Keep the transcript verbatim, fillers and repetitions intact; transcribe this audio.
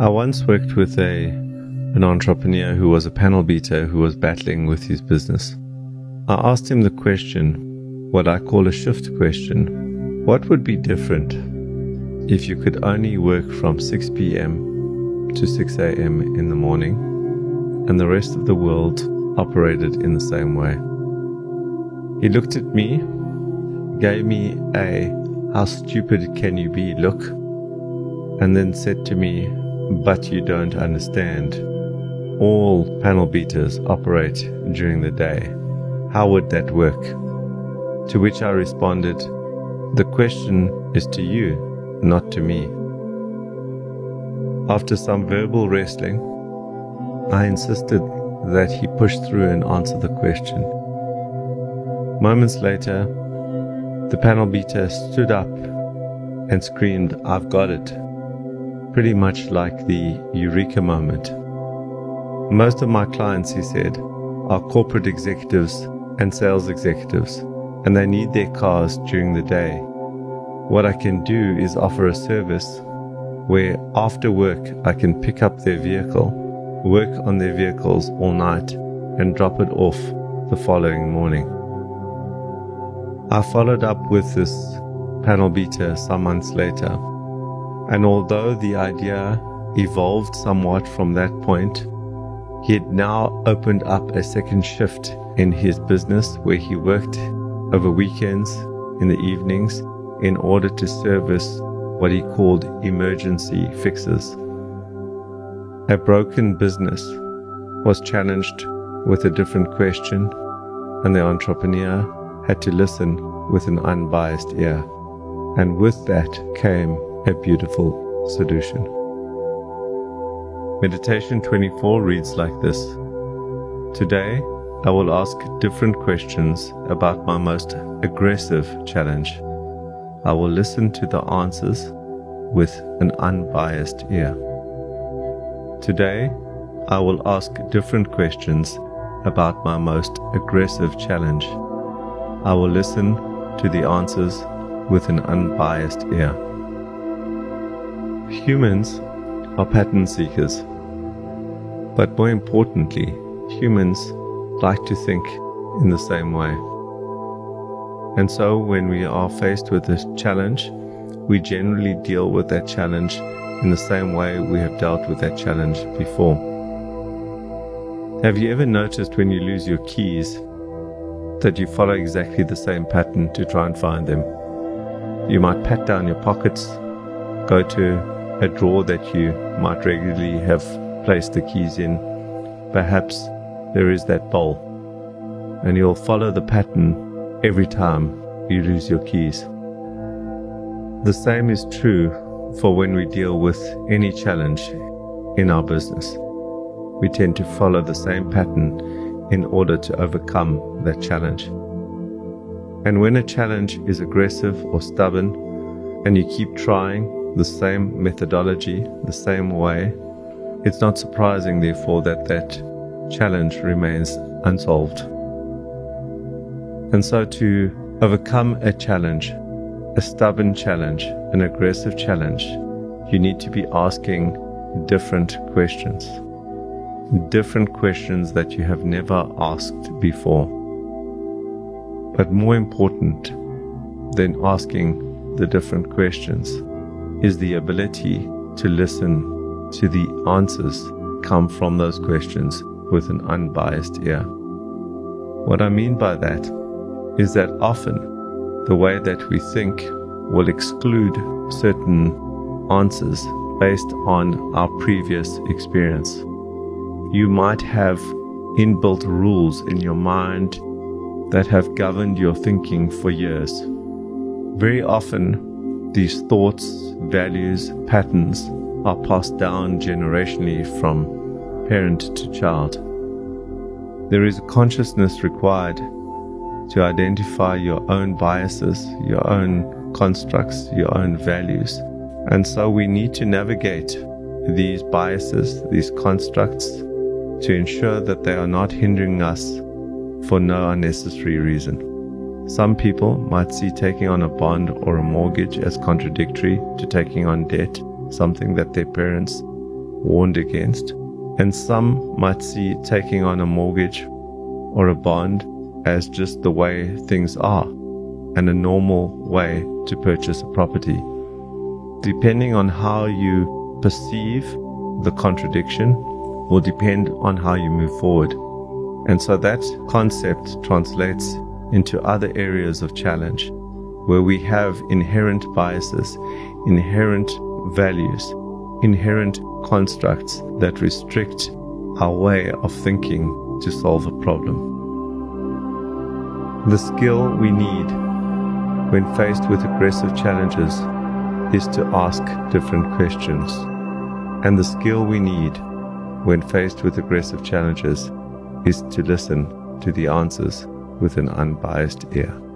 I once worked with a an entrepreneur who was a panel beater who was battling with his business. I asked him the question, what I call a shift question. What would be different if you could only work from six p.m. to six a.m. in the morning and the rest of the world operated in the same way? He looked at me, gave me a how stupid can you be look, and then said to me, but you don't understand. All panel beaters operate during the day. How would that work? To which I responded, the question is to you, not to me. After some verbal wrestling, I insisted that he push through and answer the question. Moments later, the panel beater stood up and screamed, I've got it, pretty much like the Eureka moment. Most of my clients, he said, are corporate executives and sales executives, and they need their cars during the day. What I can do is offer a service where after work I can pick up their vehicle, work on their vehicles all night and drop it off the following morning. I followed up with this panel beater some months later, and although the idea evolved somewhat from that point, he had now opened up a second shift in his business where he worked over weekends in the evenings in order to service what he called emergency fixes. A broken business was challenged with a different question, and the entrepreneur had to listen with an unbiased ear. And with that came a beautiful solution. Meditation twenty-four reads like this. Today, I will ask different questions about my most aggressive challenge. I will listen to the answers with an unbiased ear. Today, I will ask different questions about my most aggressive challenge. I will listen to the answers with an unbiased ear. Humans are pattern seekers, but more importantly, humans like to think in the same way. And so when we are faced with a challenge, we generally deal with that challenge in the same way we have dealt with that challenge before. Have you ever noticed when you lose your keys that you follow exactly the same pattern to try and find them? You might pat down your pockets, go to a drawer that you might regularly have placed the keys in. Perhaps there is that bowl, and you'll follow the pattern every time you lose your keys. The same is true for when we deal with any challenge in our business. We tend to follow the same pattern in order to overcome that challenge. And when a challenge is aggressive or stubborn, and you keep trying the same methodology, the same way, it's not surprising, therefore, that that challenge remains unsolved. And so to overcome a challenge, a stubborn challenge, an aggressive challenge, you need to be asking different questions. Different questions that you have never asked before. But more important than asking the different questions is the ability to listen to the answers come from those questions with an unbiased ear. What I mean by that is that often the way that we think will exclude certain answers based on our previous experience. You might have inbuilt rules in your mind that have governed your thinking for years. Very often these thoughts, values, patterns are passed down generationally from parent to child. There is a consciousness required to identify your own biases, your own constructs, your own values. And so we need to navigate these biases, these constructs, to ensure that they are not hindering us for no unnecessary reason. Some people might see taking on a bond or a mortgage as contradictory to taking on debt, something that their parents warned against, and some might see taking on a mortgage or a bond as just the way things are and a normal way to purchase a property. Depending on how you perceive the contradiction will depend on how you move forward. And so that concept translates into other areas of challenge where we have inherent biases, inherent values, inherent constructs that restrict our way of thinking to solve a problem. The skill we need when faced with aggressive challenges is to ask different questions. And the skill we need when faced with aggressive challenges is to listen to the answers with an unbiased ear.